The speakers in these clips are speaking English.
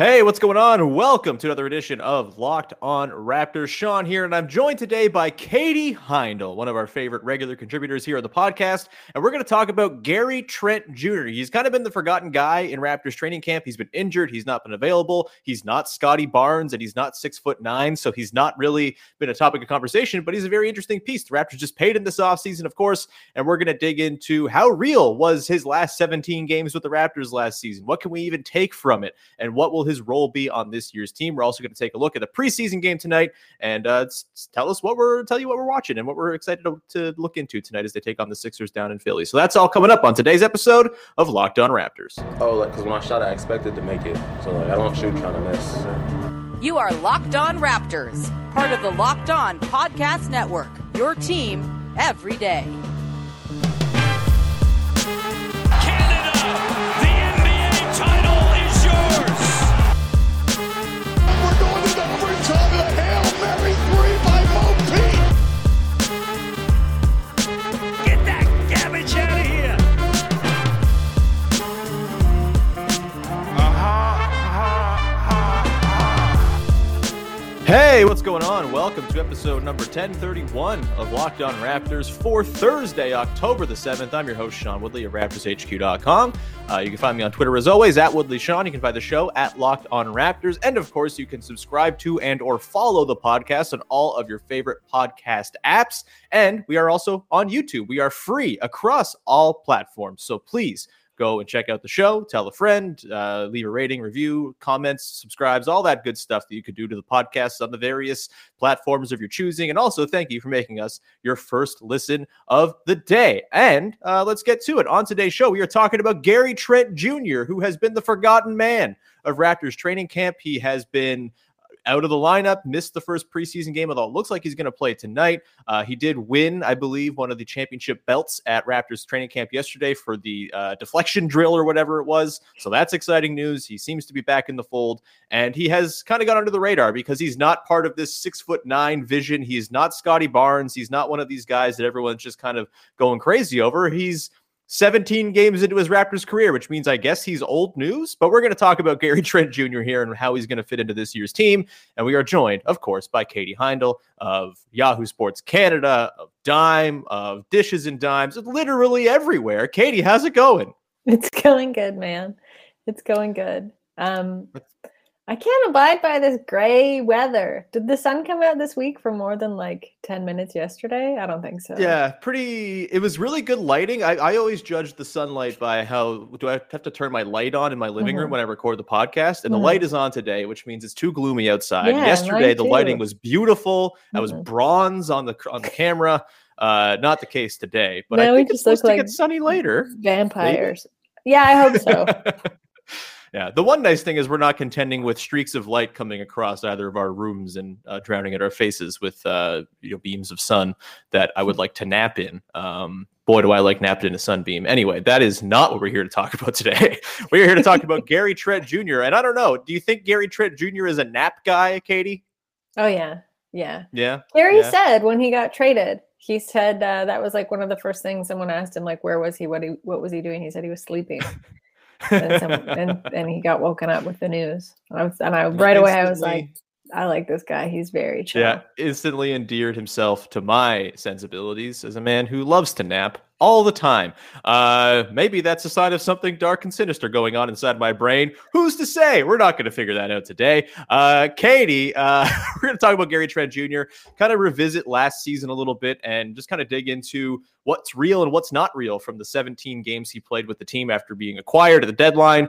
Hey, what's going on? Welcome to another edition of Locked On Raptors. Sean here, and I'm joined today by Katie Heindl, one of our favorite regular contributors here on the podcast. And we're going to talk about Gary Trent Jr. He's kind of been the forgotten guy in Raptors training camp. He's been injured. He's not been available. He's not Scotty Barnes, and he's not 6'9", so he's not really been a topic of conversation, but he's a very interesting piece. The Raptors just paid him this offseason, of course, and we're going to dig into how real was his last 17 games with the Raptors last season. What can we even take from it, and what will his role be on this year's team? We're also going to take a look at the preseason game tonight and tell you what we're watching and what we're excited to look into tonight as they take on the Sixers down in Philly. So that's all coming up on today's episode of Locked On Raptors. Oh, like because when I shot, I expected to make it, so like I don't shoot kind of miss. So. You are Locked On Raptors, part of the Locked On Podcast Network. Your team every day. Hey, what's going on? Welcome to episode number 1031 of Locked On Raptors for Thursday, October the 7th. I'm your host, Sean Woodley of RaptorsHQ.com. You can find me on Twitter, as always, at WoodleySean. You can find the show at Locked On Raptors. And, of course, you can subscribe to and or follow the podcast on all of your favorite podcast apps. And we are also on YouTube. We are free across all platforms, so please go and check out the show, tell a friend, leave a rating, review, comments, subscribes, all that good stuff that you could do to the podcast on the various platforms of your choosing. And also, thank you for making us your first listen of the day. And let's get to it. On today's show, we are talking about Gary Trent Jr., who has been the forgotten man of Raptors training camp. He has been out of the lineup, missed the first preseason game, although it looks like he's going to play tonight. He did win, I believe, one of the championship belts at Raptors training camp yesterday for the deflection drill or whatever it was. So that's exciting news. He seems to be back in the fold, and he has kind of gone under the radar because he's not part of this 6'9" vision. He's not Scotty Barnes. He's not one of these guys that everyone's just kind of going crazy over. He's 17 games into his Raptors career, which means I guess he's old news, but we're going to talk about Gary Trent Jr. here and how he's going to fit into this year's team. And we are joined, of course, by Katie Heindl of Yahoo Sports Canada, of Dime, of Dishes and Dimes, literally everywhere. Katie, how's it going? It's going good, man. It's going good. I can't abide by this gray weather. Did the sun come out this week for more than like 10 minutes yesterday? I don't think so. Yeah, it was really good lighting. I always judge the sunlight by how do I have to turn my light on in my living room when I record the podcast? And the light is on today, which means it's too gloomy outside. Yeah, yesterday, the lighting was beautiful. I was bronze on the camera. Not the case today, but now I think it's supposed to get sunny later. Vampires. Maybe. Yeah, I hope so. Yeah, the one nice thing is we're not contending with streaks of light coming across either of our rooms and drowning at our faces with beams of sun that I would like to nap in. Boy, do I like napped in a sunbeam. Anyway, that is not what we're here to talk about today. We're here to talk about Gary Trent Jr. And I don't know, do you think Gary Trent Jr. is a nap guy, Katie? Oh, yeah. Yeah. Yeah. Gary said when he got traded, he said that was like one of the first things someone asked him, like, where was he? What was he doing? He said he was sleeping. and he got woken up with the news. I was like, I like this guy. He's very chill. Yeah, instantly endeared himself to my sensibilities as a man who loves to nap all the time. Maybe that's a sign of something dark and sinister going on inside my brain. Who's to say? We're not going to figure that out today. Katie, we're going to talk about Gary Trent Jr., kind of revisit last season a little bit and just kind of dig into what's real and what's not real from the 17 games he played with the team after being acquired at the deadline.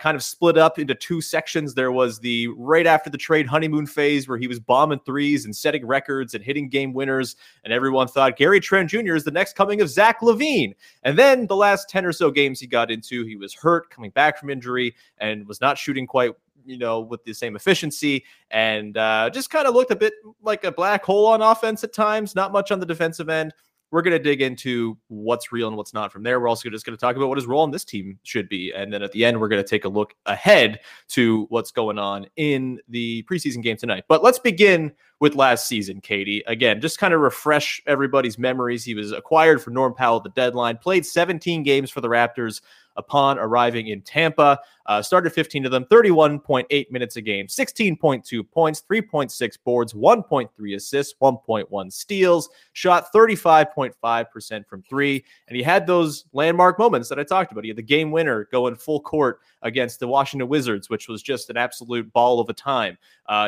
Kind of split up into two sections. There was the right after the trade honeymoon phase where he was bombing threes and setting records and hitting game winners. And everyone thought Gary Trent Jr. is the next coming of Zach LaVine. And then the last 10 or so games he got into, he was hurt coming back from injury and was not shooting quite with the same efficiency, and just kind of looked a bit like a black hole on offense at times, not much on the defensive end. We're going to dig into what's real and what's not from there. We're also just going to talk about what his role on this team should be. And then at the end, we're going to take a look ahead to what's going on in the preseason game tonight. But let's begin with last season, Katie. Again, just kind of refresh everybody's memories. He was acquired from Norman Powell at the deadline, played 17 games for the Raptors upon arriving in Tampa, started 15 of them, 31.8 minutes a game, 16.2 points, 3.6 boards, 1.3 assists, 1.1 steals, shot 35.5% from three. And he had those landmark moments that I talked about. He had the game winner going full court against the Washington Wizards, which was just an absolute ball of a time.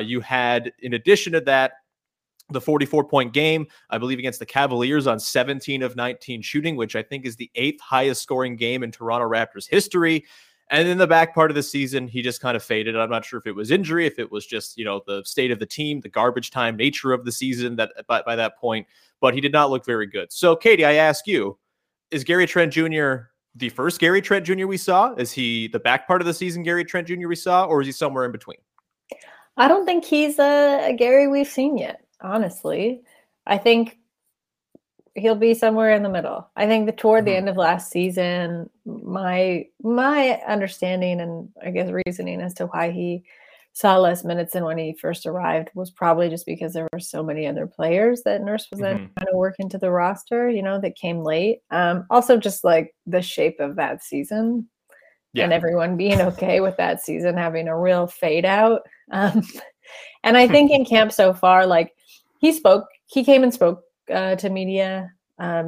You had, in addition to that, the 44-point game, I believe, against the Cavaliers on 17 of 19 shooting, which I think is the 8th highest scoring game in Toronto Raptors history. And in the back part of the season, he just kind of faded. I'm not sure if it was injury, if it was just, you know, the state of the team, the garbage time nature of the season that by that point, but he did not look very good. So, Katie, I ask you, is Gary Trent Jr. the first Gary Trent Jr. we saw? Is he the back part of the season Gary Trent Jr. we saw, or is he somewhere in between? I don't think he's a Gary we've seen yet. Honestly, I think he'll be somewhere in the middle. I think that toward the end of last season, my understanding and I guess reasoning as to why he saw less minutes than when he first arrived was probably just because there were so many other players that Nurse was then trying to work into the roster, you know, that came late. Also just like the shape of that season and everyone being okay with that season having a real fade out. And I think in camp so far, like, he came and spoke to media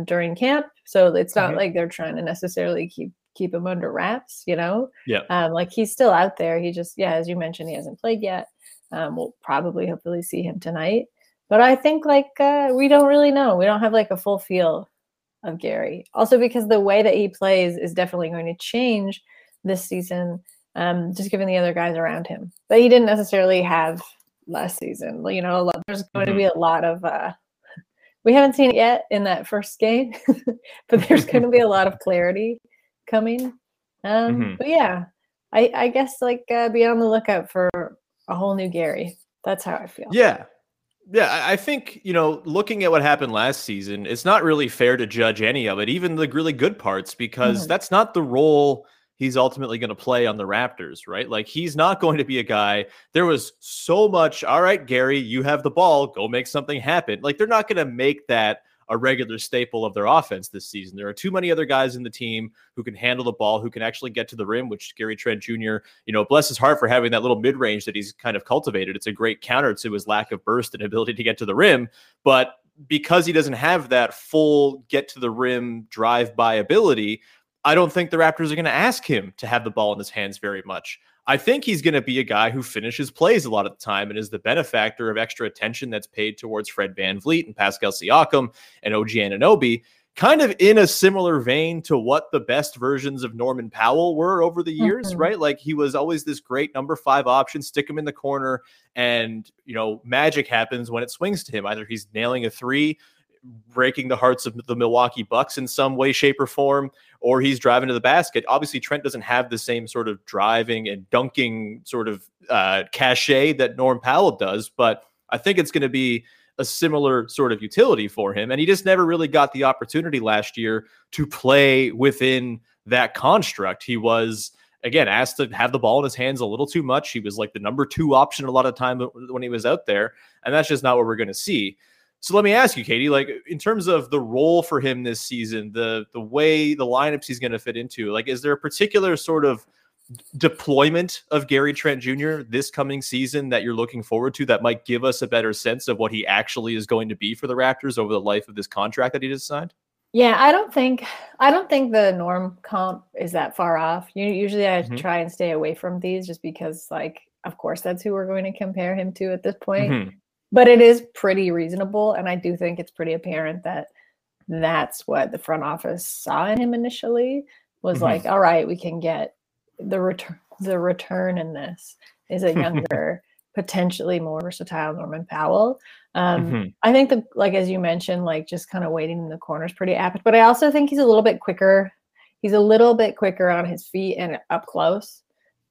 during camp. So it's not like they're trying to necessarily keep him under wraps, you know? Like he's still out there. He just, as you mentioned, he hasn't played yet. We'll probably hopefully see him tonight, but I think we don't really know. We don't have like a full feel of Gary, also because the way that he plays is definitely going to change this season. Just given the other guys around him that he didn't necessarily have last season, you know, there's going to be a lot of, we haven't seen it yet in that first game, but there's going to be a lot of clarity coming. But yeah, I guess be on the lookout for a whole new Gary. That's how I feel. Yeah, I think, you know, looking at what happened last season, it's not really fair to judge any of it, even the really good parts, because that's not the role he's ultimately going to play on the Raptors, right? Like, he's not going to be a guy. There was so much, all right, Gary, you have the ball, go make something happen. Like, they're not going to make that a regular staple of their offense this season. There are too many other guys in the team who can handle the ball, who can actually get to the rim, which Gary Trent Jr., you know, bless his heart for having that little mid-range that he's kind of cultivated. It's a great counter to his lack of burst and ability to get to the rim, but because he doesn't have that full get-to-the-rim drive-by ability, I don't think the Raptors are going to ask him to have the ball in his hands very much. I think he's going to be a guy who finishes plays a lot of the time and is the benefactor of extra attention that's paid towards Fred VanVleet and Pascal Siakam and OG Anunoby, kind of in a similar vein to what the best versions of Norman Powell were over the years, right? Like, he was always this great number 5 option, stick him in the corner, and, you know, magic happens when it swings to him. Either he's nailing a three, breaking the hearts of the Milwaukee Bucks in some way, shape, or form, or he's driving to the basket. Obviously, Trent doesn't have the same sort of driving and dunking sort of cachet that Norm Powell does, but I think it's going to be a similar sort of utility for him. And he just never really got the opportunity last year to play within that construct. He was, again, asked to have the ball in his hands a little too much. He was like the number 2 option a lot of time when he was out there, and that's just not what we're going to see. So let me ask you, Katie, like, in terms of the role for him this season, the way the lineups he's going to fit into, like, is there a particular sort of deployment of Gary Trent Jr. this coming season that you're looking forward to that might give us a better sense of what he actually is going to be for the Raptors over the life of this contract that he just signed? Yeah, I don't think the Norm comp is that far off. Usually I try and stay away from these just because, like, of course, that's who we're going to compare him to at this point. But it is pretty reasonable, and I do think it's pretty apparent that that's what the front office saw in him initially, was like, all right, we can get the return in this is a younger, potentially more versatile Norman Powell. I think that, like, as you mentioned, like, just kind of waiting in the corner is pretty apt, but I also think he's a little bit quicker. He's a little bit quicker on his feet and up close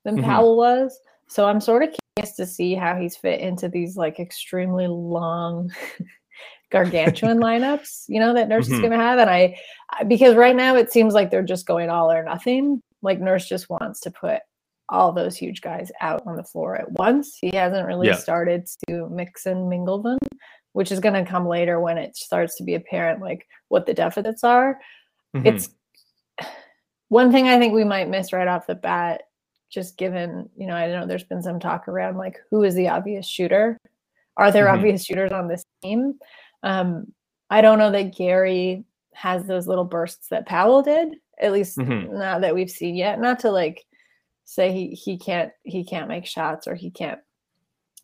than Powell was, so I'm sort of to see how he's fit into these, like, extremely long gargantuan lineups, you know, that Nurse is going to have. And because right now it seems like they're just going all or nothing. Like, Nurse just wants to put all those huge guys out on the floor at once. He hasn't really started to mix and mingle them, which is going to come later when it starts to be apparent, like, what the deficits are. Mm-hmm. It's one thing I think we might miss right off the bat, just given, you know, I know there's been some talk around, like, who is the obvious shooter? Are there obvious shooters on this team? I don't know that Gary has those little bursts that Powell did, at least not that we've seen yet. Not to, like, say he can't make shots or he can't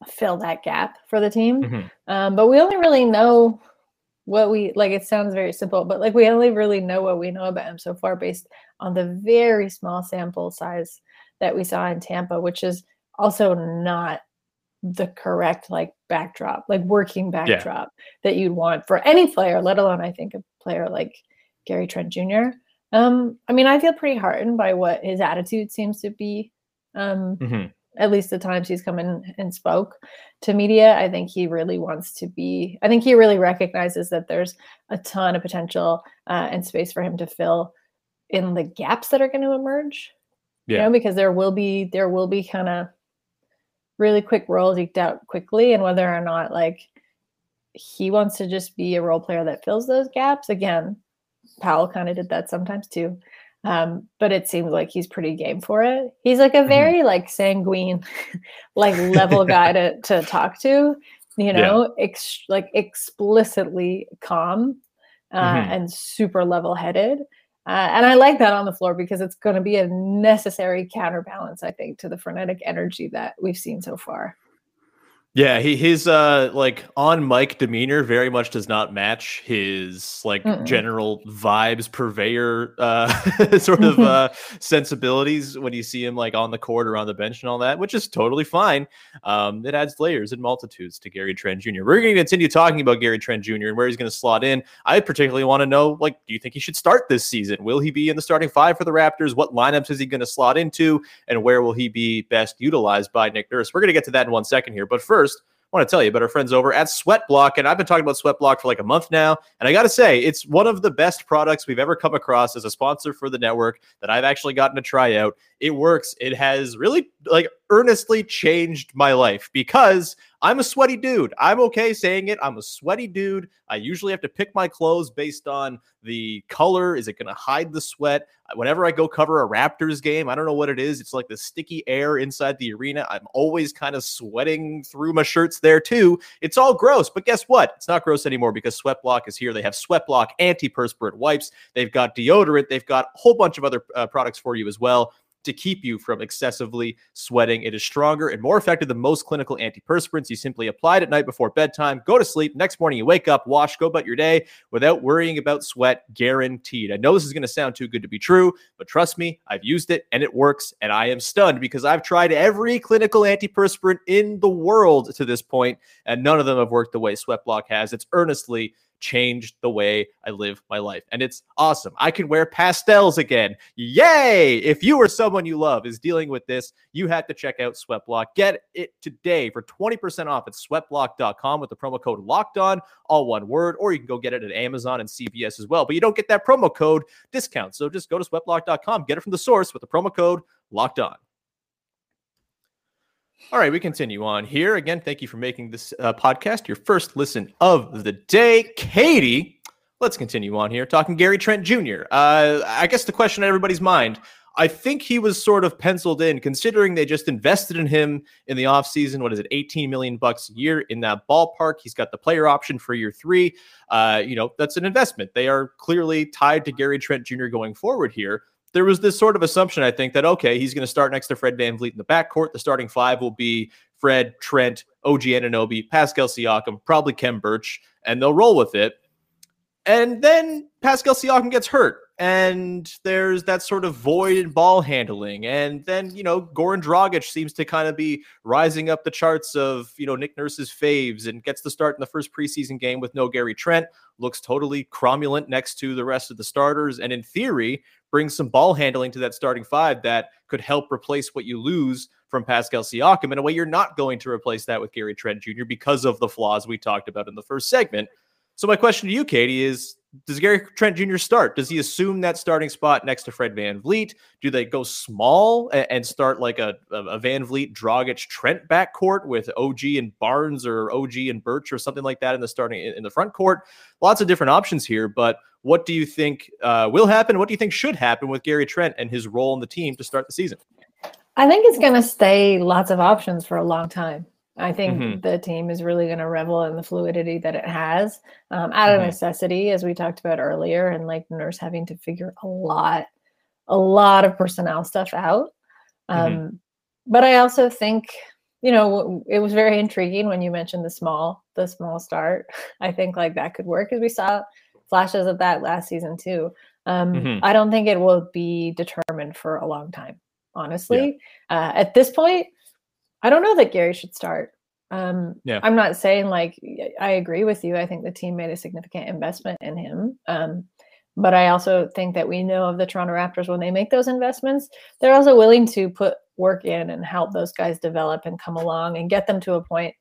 fill that gap for the team. But we only really know what we, like, it sounds very simple, but, like, we only really know what we know about him so far based on the very small sample size that we saw in Tampa, which is also not the correct, like, backdrop, like, working backdrop that you'd want for any player, let alone, I think, a player like Gary Trent Jr. I mean, I feel pretty heartened by what his attitude seems to be. At least the times he's come in and spoke to media, I think he really wants to be, I think he really recognizes that there's a ton of potential and space for him to fill in the gaps that are going to emerge, you know, because there will be kind of really quick roles eked out quickly. And whether or not, like, he wants to just be a role player that fills those gaps, again, Powell kind of did that sometimes too. But it seems like he's pretty game for it. He's, like, a very like sanguine, like, level guy to talk to, you know, explicitly calm and super level headed. And I like that on the floor because it's going to be a necessary counterbalance, I think, to the frenetic energy that we've seen so far. Yeah, his like on mic demeanor very much does not match his, like, general vibes purveyor sort of sensibilities when you see him, like, on the court or on the bench and all that, which is totally fine. It adds layers and multitudes to Gary Trent Jr. We're going to continue talking about Gary Trent Jr. and where he's going to slot in. I particularly want to know, like, do you think he should start this season? Will he be in the starting five for the Raptors? What lineups is he going to slot into? And where will he be best utilized by Nick Nurse? We're going to get to that in 1 second here. But first, I want to tell you about our friends over at SweatBlock, and I've been talking about SweatBlock for like a month now, and I got to say, it's one of the best products we've ever come across as a sponsor for the network that I've actually gotten to try out. It works. It has really, like, earnestly changed my life because I'm a sweaty dude. I'm okay saying it. I'm a sweaty dude. I usually have to pick my clothes based on the color. Is it going to hide the sweat? Whenever I go cover a Raptors game, I don't know what it is. It's like the sticky air inside the arena. I'm always kind of sweating through my shirts there too. It's all gross, but guess what? It's not gross anymore because SweatBlock is here. They have SweatBlock antiperspirant wipes. They've got deodorant. They've got a whole bunch of other products for you as well to keep you from excessively sweating. It is stronger and more effective than most clinical antiperspirants. You simply apply it at night before bedtime, go to sleep. Next morning, you wake up, wash, go about your day without worrying about sweat, guaranteed. I know this is going to sound too good to be true, but trust me, I've used it and it works. And I am stunned because I've tried every clinical antiperspirant in the world to this point, and none of them have worked the way SweatBlock has. It's earnestly changed the way I live my life, and it's awesome. I can wear pastels again. Yay! If you or someone you love is dealing with this, you have to check out SweatBlock. Get it today for 20% off at sweatblock.com with the promo code Locked On, all one word, or you can go get it at Amazon and CVS as well, but you don't get that promo code discount. So just go to sweatblock.com, get it from the source with the promo code Locked On. All right, we continue on here. Again, thank you for making this podcast your first listen of the day. Katie, let's continue on here, talking Gary Trent Jr. I guess the question on everybody's mind, I think he was sort of penciled in, considering they just invested in him in the offseason. What is it, $18 million bucks a year, in that ballpark? He's got the player option for year 3. You know, that's an investment. They are clearly tied to Gary Trent Jr. going forward here. There was this sort of assumption, I think, that, okay, he's going to start next to Fred VanVleet in the backcourt. The starting five will be Fred, Trent, OG Anunoby, Pascal Siakam, probably Kem Birch, and they'll roll with it. And then Pascal Siakam gets hurt, and there's that sort of void in ball handling. And then, you know, Goran Dragic seems to kind of be rising up the charts of, you know, Nick Nurse's faves, and gets the start in the first preseason game with no Gary Trent. Looks totally cromulent next to the rest of the starters, and in theory brings some ball handling to that starting five that could help replace what you lose from Pascal Siakam. In a way, you're not going to replace that with Gary Trent Jr. because of the flaws we talked about in the first segment. So my question to you, Katie, is Does Gary Trent Jr. start? Does he assume that starting spot next to Fred VanVleet? Do they go small and start like a VanVleet, Dragic, Trent backcourt with OG and Barnes or OG and Birch or something like that in the starting in the front court? Lots of different options here, but what do you think will happen? What do you think should happen with Gary Trent and his role in the team to start the season? I think it's going to stay lots of options for a long time. I think the team is really going to revel in the fluidity that it has out of necessity, as we talked about earlier, and like Nurse having to figure a lot of personnel stuff out. But I also think, you know, it was very intriguing when you mentioned the small start. I think like that could work, as we saw flashes of that last season too. I don't think it will be determined for a long time, honestly. At this point, I don't know that Gary should start. I'm not saying like, I agree with you. I think the team made a significant investment in him. But I also think that we know of the Toronto Raptors when they make those investments, they're also willing to put work in and help those guys develop and come along and get them to a point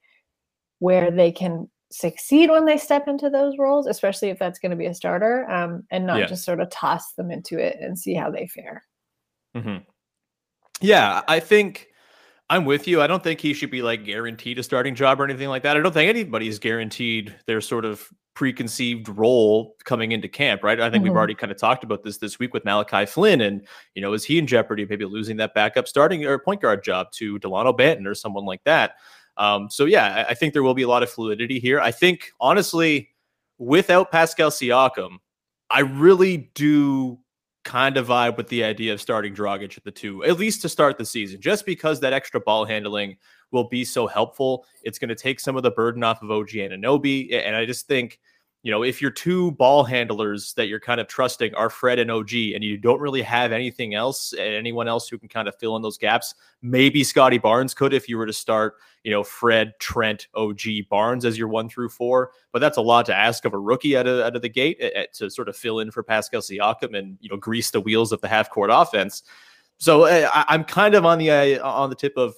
where they can succeed when they step into those roles, especially if that's going to be a starter, and not just sort of toss them into it and see how they fare. Yeah, I think I'm with you. I don't think he should be like guaranteed a starting job or anything like that. I don't think anybody's guaranteed their sort of preconceived role coming into camp, right? I think we've already kind of talked about this week with Malachi Flynn, and, you know, is he in jeopardy of maybe losing that backup starting or point guard job to Delano Banton or someone like that? So I think there will be a lot of fluidity here. I think, honestly, without Pascal Siakam, I really do kind of vibe with the idea of starting Dragic at the 2, at least to start the season, just because that extra ball handling will be so helpful. It's going to take some of the burden off of OG Anunoby. And I just think, you know, if your two ball handlers that you're kind of trusting are Fred and OG, and you don't really have anything else and anyone else who can kind of fill in those gaps, maybe Scotty Barnes could, if you were to start, you know, Fred, Trent, OG, Barnes as your 1 through 4, but that's a lot to ask of a rookie out of the gate to sort of fill in for Pascal Siakam and, you know, grease the wheels of the half court offense. So I'm kind of on the tip of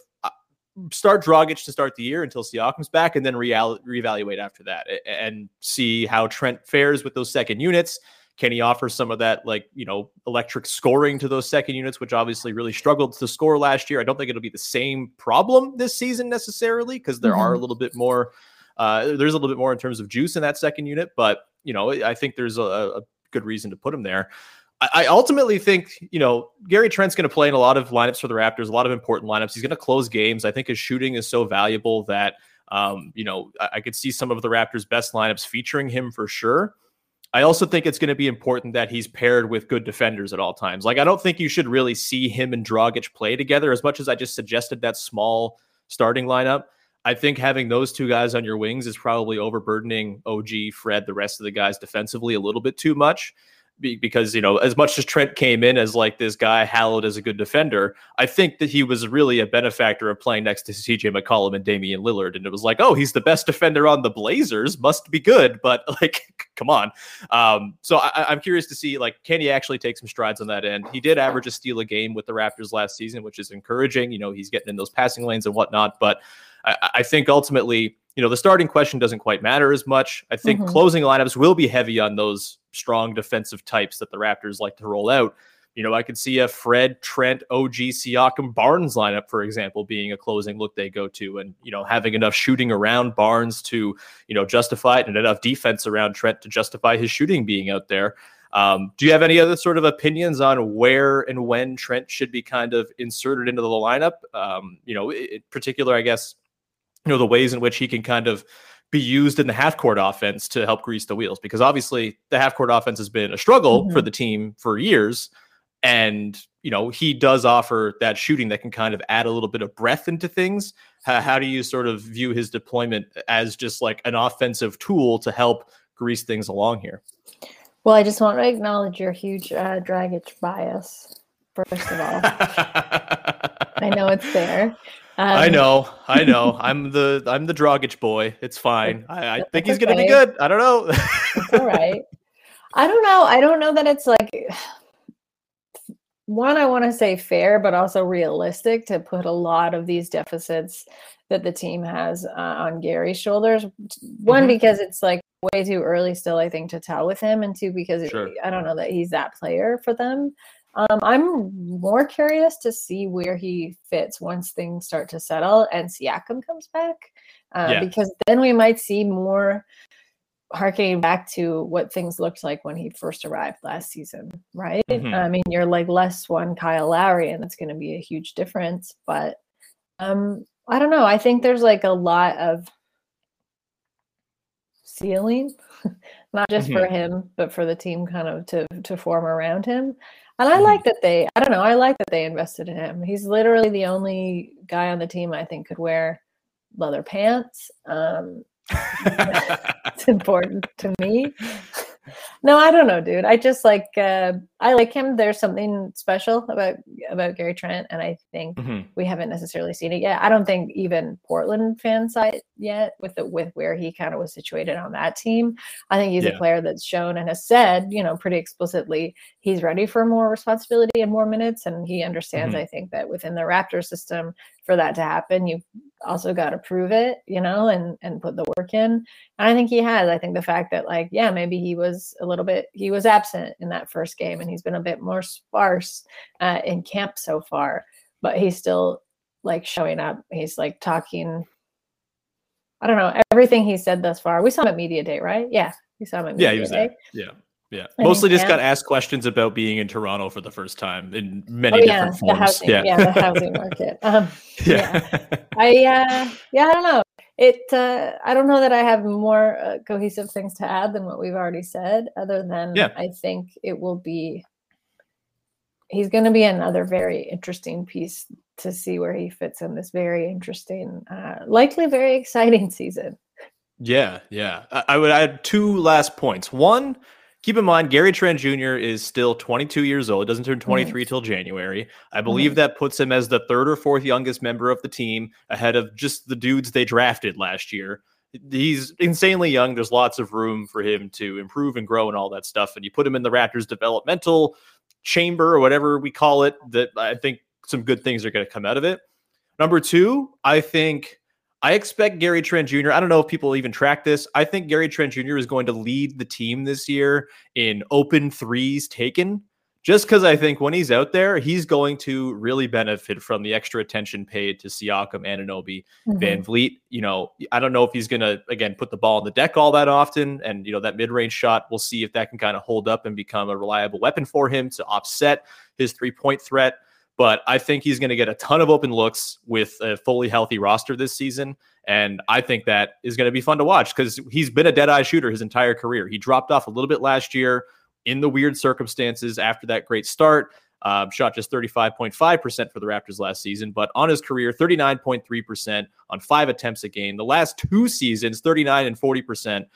start Dragic to start the year until Siakam's back, and then reevaluate after that and see how Trent fares with those second units. Can he offer some of that, like, you know, electric scoring to those second units, which obviously really struggled to score last year? I don't think it'll be the same problem this season necessarily, because there are a little bit more, there's a little bit more in terms of juice in that second unit, but, you know, I think there's a good reason to put him there. I ultimately think, you know, Gary Trent's going to play in a lot of lineups for the Raptors, a lot of important lineups. He's going to close games. I think his shooting is so valuable that, you know, I could see some of the Raptors' best lineups featuring him for sure. I also think it's going to be important that he's paired with good defenders at all times. Like, I don't think you should really see him and Dragic play together as much as I just suggested that small starting lineup. I think having those two guys on your wings is probably overburdening OG, Fred, the rest of the guys defensively a little bit too much. Because, you know, as much as Trent came in as like this guy hallowed as a good defender, I think that he was really a benefactor of playing next to CJ McCollum and Damian Lillard. And it was like, oh, he's the best defender on the Blazers, must be good. But like, come on. So I'm curious to see, like, can he actually take some strides on that end? He did average a steal a game with the Raptors last season, which is encouraging. You know, he's getting in those passing lanes and whatnot. But I think ultimately, you know, the starting question doesn't quite matter as much. I think closing lineups will be heavy on those strong defensive types that the Raptors like to roll out. You know, I could see a Fred, Trent, OG, Siakam, Barnes lineup, for example, being a closing look they go to, and, you know, having enough shooting around Barnes to, you know, justify it, and enough defense around Trent to justify his shooting being out there. Do you have any other sort of opinions on where and when Trent should be kind of inserted into the lineup? You know, in particular, I guess, you know, the ways in which he can kind of be used in the half-court offense to help grease the wheels, because obviously the half-court offense has been a struggle for the team for years. And, you know, he does offer that shooting that can kind of add a little bit of breadth into things. How do you sort of view his deployment as just like an offensive tool to help grease things along here? Well, I just want to acknowledge your huge Dragic bias, first of all. I know it's there. I know. I'm the Dragic boy. It's fine. I think he's going to be good. I don't know. It's all right. I don't know. I don't know that it's like one, I want to say fair, but also realistic to put a lot of these deficits that the team has on Gary's shoulders. One, because it's like way too early still, I think, to tell with him. And two, because I don't know that he's that player for them. I'm more curious to see where he fits once things start to settle and Siakam comes back, because then we might see more harkening back to what things looked like when he first arrived last season, right? I mean, you're like less one Kyle Lowry, and that's going to be a huge difference. But I don't know. I think there's like a lot of ceiling, not just for him, but for the team kind of to form around him. And I like that they, I don't know, I like that they invested in him. He's literally the only guy on the team I think could wear leather pants. It's important to me. No, I don't know, dude. I just like, I like him. There's something special about Gary Trent, and I think we haven't necessarily seen it yet. I don't think even Portland fans saw it yet with where he kind of was situated on that team. I think he's a player that's shown and has said, you know, pretty explicitly he's ready for more responsibility and more minutes, and he understands, I think, that within the Raptors system, for that to happen, you've also got to prove it, you know, and put the work in. And I think he has. I think the fact that, like, yeah, maybe he was a little bit, he was absent in that first game, and he's been a bit more sparse in camp so far, but he's still like showing up. He's like talking. I don't know, everything he said thus far. We saw him at Media Day, right? Yeah. We saw him at Media Day. Yeah, he was there. Yeah. Yeah, mostly just got asked questions about being in Toronto for the first time in many different forms. The housing market. I don't know. I don't know that I have more cohesive things to add than what we've already said, other than I think it will be, he's going to be another very interesting piece to see where he fits in this very interesting, likely very exciting season. Yeah, yeah. I would add two last points. One, keep in mind, Gary Trent Jr. is still 22 years old. He doesn't turn 23 till January. I believe that puts him as the third or fourth youngest member of the team, ahead of just the dudes they drafted last year. He's insanely young. There's lots of room for him to improve and grow and all that stuff. And you put him in the Raptors developmental chamber or whatever we call it, that I think some good things are going to come out of it. Number two, I expect Gary Trent Jr., I don't know if people even track this, I think Gary Trent Jr. is going to lead the team this year in open threes taken, just because I think when he's out there, he's going to really benefit from the extra attention paid to Siakam, Anunoby, VanVleet. You know, I don't know if he's going to, again, put the ball on the deck all that often, and, you know, that mid-range shot, we'll see if that can kind of hold up and become a reliable weapon for him to offset his three-point threat. But I think he's going to get a ton of open looks with a fully healthy roster this season. And I think that is going to be fun to watch, because he's been a dead-eye shooter his entire career. He dropped off a little bit last year in the weird circumstances after that great start. Shot just 35.5% for the Raptors last season, but on his career, 39.3% on 5 attempts a game. The last two seasons, 39 and 40%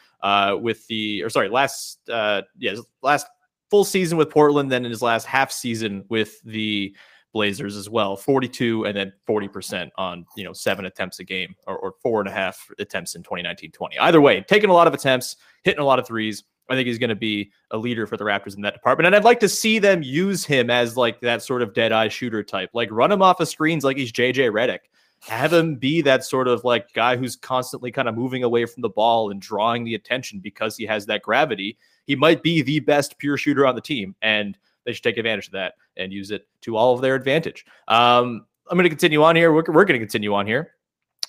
last full season with Portland, then in his last half season with the Blazers as well, 42 and then 40% on, 7 attempts a game, or 4.5 attempts in 2019-20. Either way, taking a lot of attempts, hitting a lot of threes. I think he's going to be a leader for the Raptors in that department. And I'd like to see them use him as like that sort of dead-eye shooter type, like run him off of screens like he's JJ Redick. Have him be that sort of like guy who's constantly kind of moving away from the ball and drawing the attention because he has that gravity. He might be the best pure shooter on the team, and they should take advantage of that and use it to all of their advantage. I'm going to continue on here. We're going to continue on here.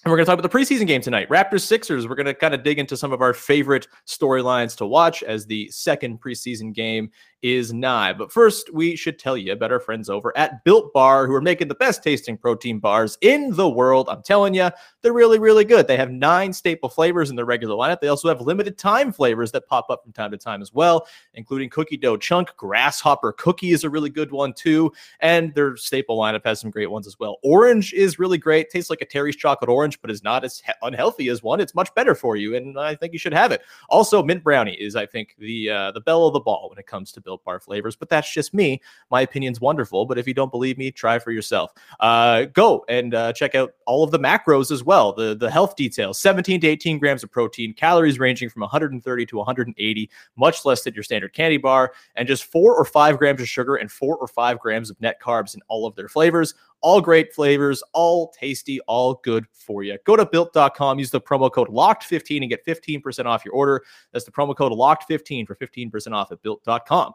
And we're going to talk about the preseason game tonight. Raptors Sixers. We're going to kind of dig into some of our favorite storylines to watch as the second preseason game is nigh. But first, we should tell you about our friends over at Built Bar, who are making the best tasting protein bars in the world. I'm telling you, they're really, really good. They have 9 staple flavors in their regular lineup. They also have limited time flavors that pop up from time to time as well, including cookie dough chunk. Grasshopper cookie is a really good one too. And their staple lineup has some great ones as well. Orange is really great. Tastes like a Terry's chocolate orange. lunch but is not as unhealthy as one, it's much better for you, and I think you should have it. Also, mint brownie is, I think, the belle of the ball when it comes to Built Bar flavors, but that's just me. My opinion's wonderful, but if you don't believe me, try for yourself. Go and check out all of the macros as well, the health details, 17 to 18 grams of protein, calories ranging from 130 to 180, much less than your standard candy bar, and just 4 or 5 grams of sugar and 4 or 5 grams of net carbs in all of their flavors. All great flavors, all tasty, all good for you. Go to Built.com, use the promo code LOCKED15 and get 15% off your order. That's the promo code LOCKED15 for 15% off at Built.com.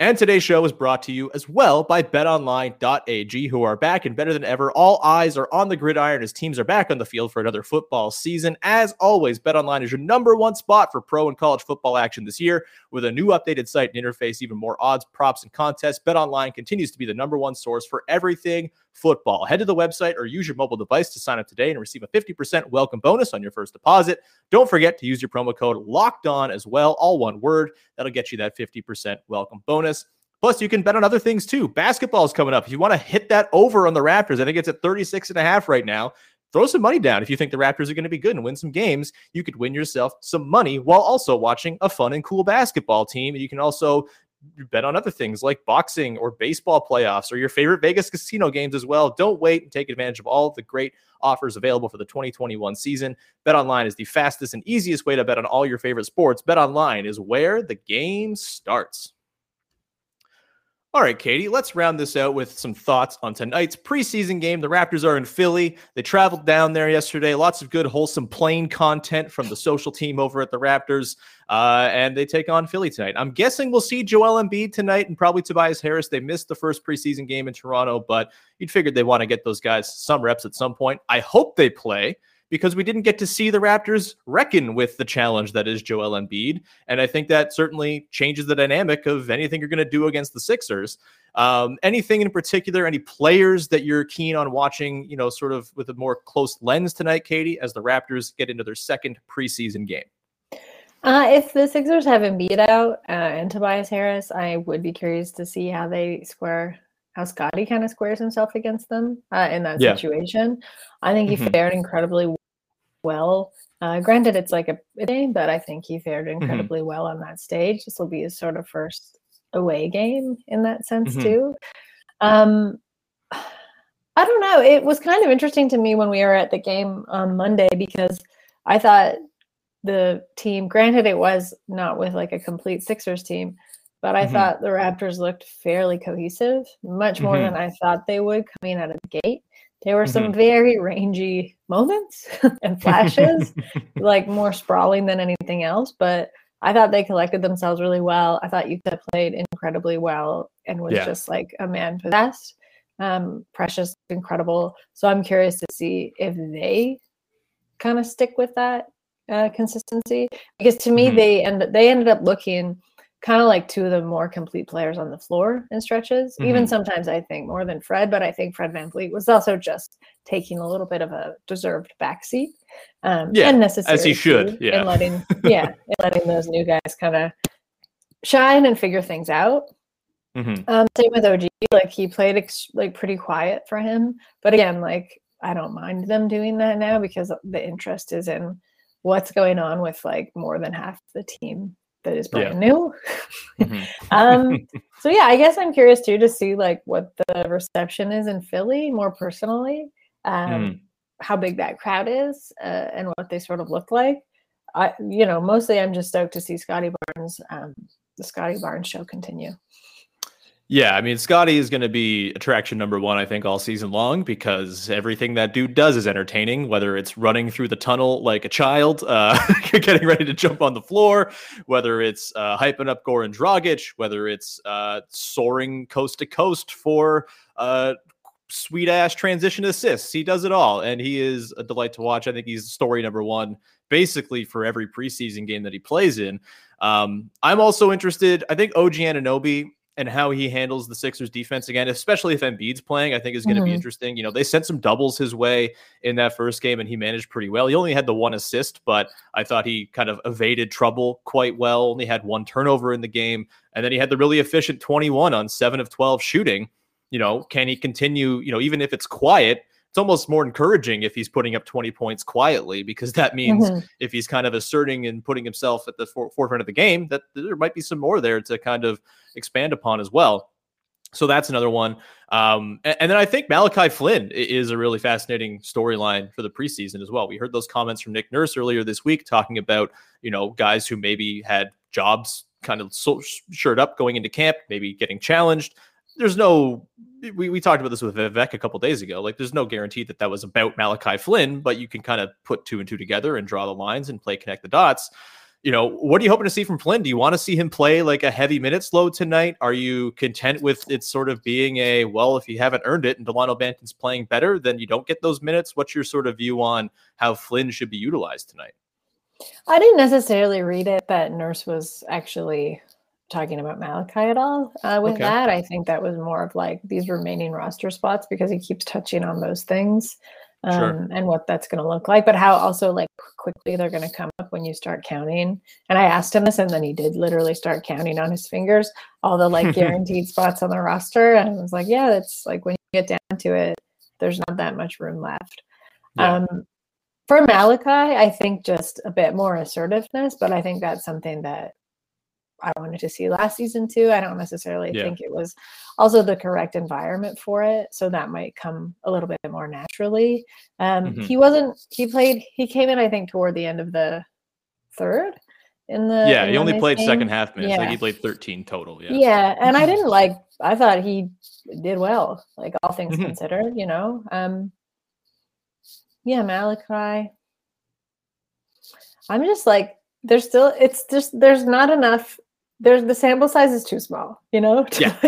And today's show is brought to you as well by BetOnline.ag, who are back and better than ever. All eyes are on the gridiron as teams are back on the field for another football season. As always, BetOnline is your number one spot for pro and college football action this year. With a new updated site and interface, even more odds, props, and contests, BetOnline continues to be the number one source for everything football. Head to the website or use your mobile device to sign up today and receive a 50% welcome bonus on your first deposit. Don't forget to use your promo code LOCKEDON as well, all one word. That'll get you that 50% welcome bonus. Plus, you can bet on other things too. Basketball is coming up. If you want to hit that over on the Raptors, I think it's at 36.5 right now. Throw some money down. If you think the Raptors are going to be good and win some games, you could win yourself some money while also watching a fun and cool basketball team. You can also bet on other things like boxing or baseball playoffs or your favorite Vegas casino games as well. Don't wait and take advantage of all the great offers available for the 2021 season. BetOnline is the fastest and easiest way to bet on all your favorite sports. BetOnline is where the game starts. All right, Katie, let's round this out with some thoughts on tonight's preseason game. The Raptors are in Philly. They traveled down there yesterday. Lots of good, wholesome, plain content from the social team over at the Raptors. And they take on Philly tonight. I'm guessing we'll see Joel Embiid tonight and probably Tobias Harris. They missed the first preseason game in Toronto, but you'd figured they want to get those guys some reps at some point. I hope they play, because we didn't get to see the Raptors reckon with the challenge that is Joel Embiid. And I think that certainly changes the dynamic of anything you're going to do against the Sixers. Anything in particular, any players that you're keen on watching, you know, sort of with a more close lens tonight, Katie, as the Raptors get into their second preseason game? If the Sixers have Embiid out and Tobias Harris, I would be curious to see how they square, how Scotty kind of squares himself against them in that situation. I think he fared incredibly well. Granted, it's like a game, but I think he fared incredibly well on that stage. This will be his sort of first away game in that sense too. I don't know. It was kind of interesting to me when we were at the game on Monday, because I thought the team, granted it was not with like a complete Sixers team, but I thought the Raptors looked fairly cohesive, much more than I thought they would coming out of the gate. There were some very rangy moments and flashes, like more sprawling than anything else. But I thought they collected themselves really well. I thought Yuta played incredibly well and was just like a man possessed. Precious, incredible. So I'm curious to see if they kind of stick with that consistency. Because to me, they ended up looking kind of like two of the more complete players on the floor in stretches. Even sometimes I think more than Fred, but I think Fred VanVleet was also just taking a little bit of a deserved backseat, and necessary as he should, and letting and letting those new guys kind of shine and figure things out. Same with OG, like he played like pretty quiet for him, but again, like I don't mind them doing that now because the interest is in what's going on with like more than half the team that is brand new. So yeah, I guess I'm curious too to see like what the reception is in Philly more personally, how big that crowd is, and what they sort of look like. I, you know, mostly I'm just stoked to see Scotty Barnes, the Scotty Barnes show continue. Yeah, I mean, Scotty is going to be attraction number one, I think, all season long, because everything that dude does is entertaining, whether it's running through the tunnel like a child, getting ready to jump on the floor, whether it's hyping up Goran Dragic, whether it's soaring coast to coast for sweet-ass transition assists. He does it all, and he is a delight to watch. I think he's story number one basically for every preseason game that he plays in. I'm also interested, I think OG Anunoby and how he handles the Sixers defense again, especially if Embiid's playing, I think is going to be interesting. You know, they sent some doubles his way in that first game and he managed pretty well. He only had the one assist, but I thought he kind of evaded trouble quite well. Only had one turnover in the game. And then he had the really efficient 21 on 7 of 12 shooting. You know, can he continue, you know, even if it's quiet, it's almost more encouraging if he's putting up 20 points quietly, because that means if he's kind of asserting and putting himself at the forefront of the game, that there might be some more there to kind of expand upon as well. So that's another one. And then I think Malachi Flynn is a really fascinating storyline for the preseason as well. We heard those comments from Nick Nurse earlier this week talking about, you know, guys who maybe had jobs kind of shored up going into camp, maybe getting challenged. There's no, we talked about this with Vivek a couple days ago. Like, there's no guarantee that that was about Malachi Flynn, but you can kind of put two and two together and draw the lines and connect the dots. You know, what are you hoping to see from Flynn? Do you want to see him play like a heavy minutes load tonight? Are you content with it sort of being a, well, if you haven't earned it and Delano Banton's playing better, then you don't get those minutes? What's your sort of view on how Flynn should be utilized tonight? I didn't necessarily read it that Nurse was actually talking about Malachi at all. That, I think that was more of like these remaining roster spots, because he keeps touching on those things. And what that's going to look like, but how also like quickly they're going to come up when you start counting. And I asked him this, and then he did literally start counting on his fingers, all the like guaranteed spots on the roster. And I was like, yeah, that's like when you get down to it, there's not that much room left. Yeah. For Malachi, I think just a bit more assertiveness, but I think that's something that I wanted to see last season too. I don't necessarily think it was also the correct environment for it. So that might come a little bit more naturally. He came in, I think, toward the end of the third in the, he only played second half minutes. I think he played 13 total. Yeah. And I thought he did well, like all things considered, you know? Malachi, I'm just like, there's not enough. There's the sample size is too small, you know? Get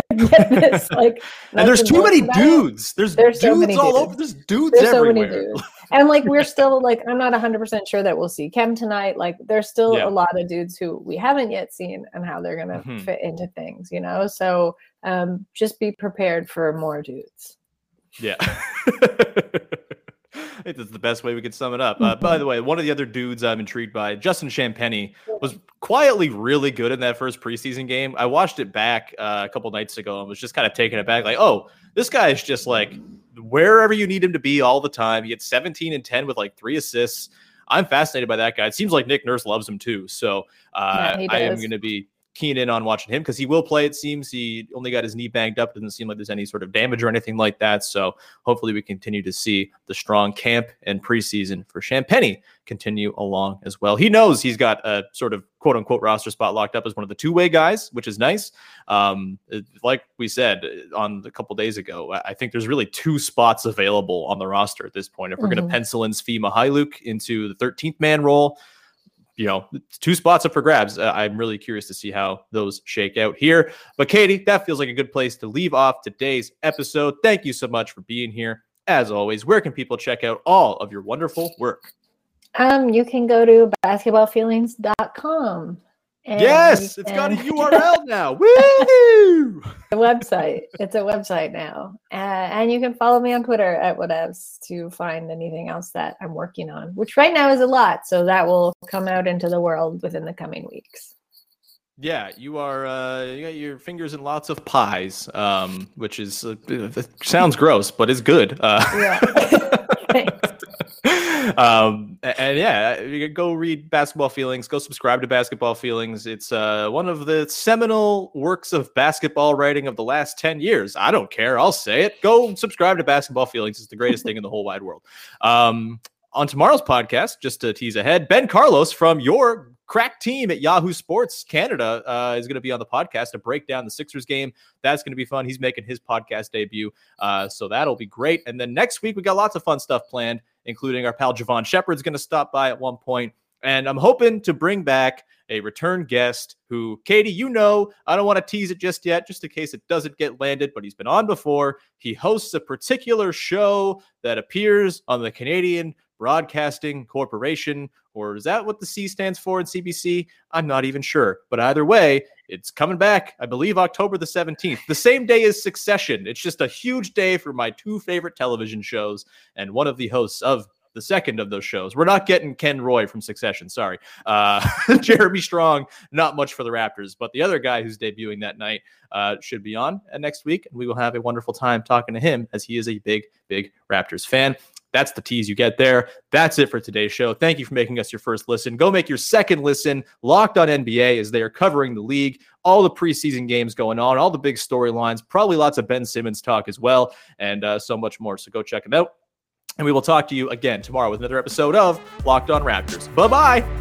this, like, and there's too many dudes. There's dudes all over. There's dudes everywhere. So many dudes. And like, we're still like, I'm not 100% sure that we'll see Kem tonight. Like, there's still a lot of dudes who we haven't yet seen and how they're going to fit into things, you know? So just be prepared for more dudes. Yeah. I think that's the best way we could sum it up. By the way, one of the other dudes I'm intrigued by, Justin Champagnie, was quietly really good in that first preseason game. I watched it back a couple nights ago and was just kind of taken aback. Like, oh, this guy is just like wherever you need him to be all the time. He had 17 and 10 with like 3 assists. I'm fascinated by that guy. It seems like Nick Nurse loves him too. So I am going to be keen in on watching him, because he will play, it seems. He only got his knee banged up. Doesn't seem like there's any sort of damage or anything like that. So hopefully we continue to see the strong camp and preseason for Champagnie continue along as well. He knows he's got a sort of quote-unquote roster spot locked up as one of the two-way guys, which is nice. Like we said on a couple days ago, I think there's really 2 spots available on the roster at this point. If we're going to pencil in Svi Mihailuk into the 13th man role, you know, 2 spots up for grabs. I'm really curious to see how those shake out here. But Katie, that feels like a good place to leave off today's episode. Thank you so much for being here. As always, where can people check out all of your wonderful work? You can go to basketballfeelings.com. Yes, it's got a URL now. Woo! The website. It's a website now. And you can follow me on Twitter at whatevs to find anything else that I'm working on, which right now is a lot. So that will come out into the world within the coming weeks. Yeah, you are. You got your fingers in lots of pies, which is sounds gross, but it's good. And you can go read Basketball Feelings, go subscribe to Basketball Feelings. It's one of the seminal works of basketball writing of the last 10 years. I don't care. I'll say it. Go subscribe to Basketball Feelings. It's the greatest thing in the whole wide world. On tomorrow's podcast, just to tease ahead, Ben Carlos from your crack team at Yahoo Sports Canada is going to be on the podcast to break down the Sixers game. That's going to be fun. He's making his podcast debut, so that'll be great. And then next week, we got lots of fun stuff planned, including our pal Javon Shepherd's going to stop by at one point. And I'm hoping to bring back a return guest who, Katie, you know, I don't want to tease it just yet, just in case it doesn't get landed, but he's been on before. He hosts a particular show that appears on the Canadian Broadcasting Corporation, or is that what the C stands for in CBC? I'm not even sure, but either way, it's coming back, I believe, October the 17th, the same day as Succession. It's just a huge day for my 2 favorite television shows, and one of the hosts of the second of those shows. We're not getting Ken Roy from Succession. Sorry. Jeremy Strong, not much for the Raptors, but the other guy who's debuting that night should be on next week. And we will have a wonderful time talking to him as he is a big, big Raptors fan. That's the tease you get there. That's it for today's show. Thank you for making us your first listen. Go make your second listen. Locked On NBA is there covering the league, all the preseason games going on, all the big storylines, probably lots of Ben Simmons talk as well, and so much more. So go check them out. And we will talk to you again tomorrow with another episode of Locked On Raptors. Bye-bye.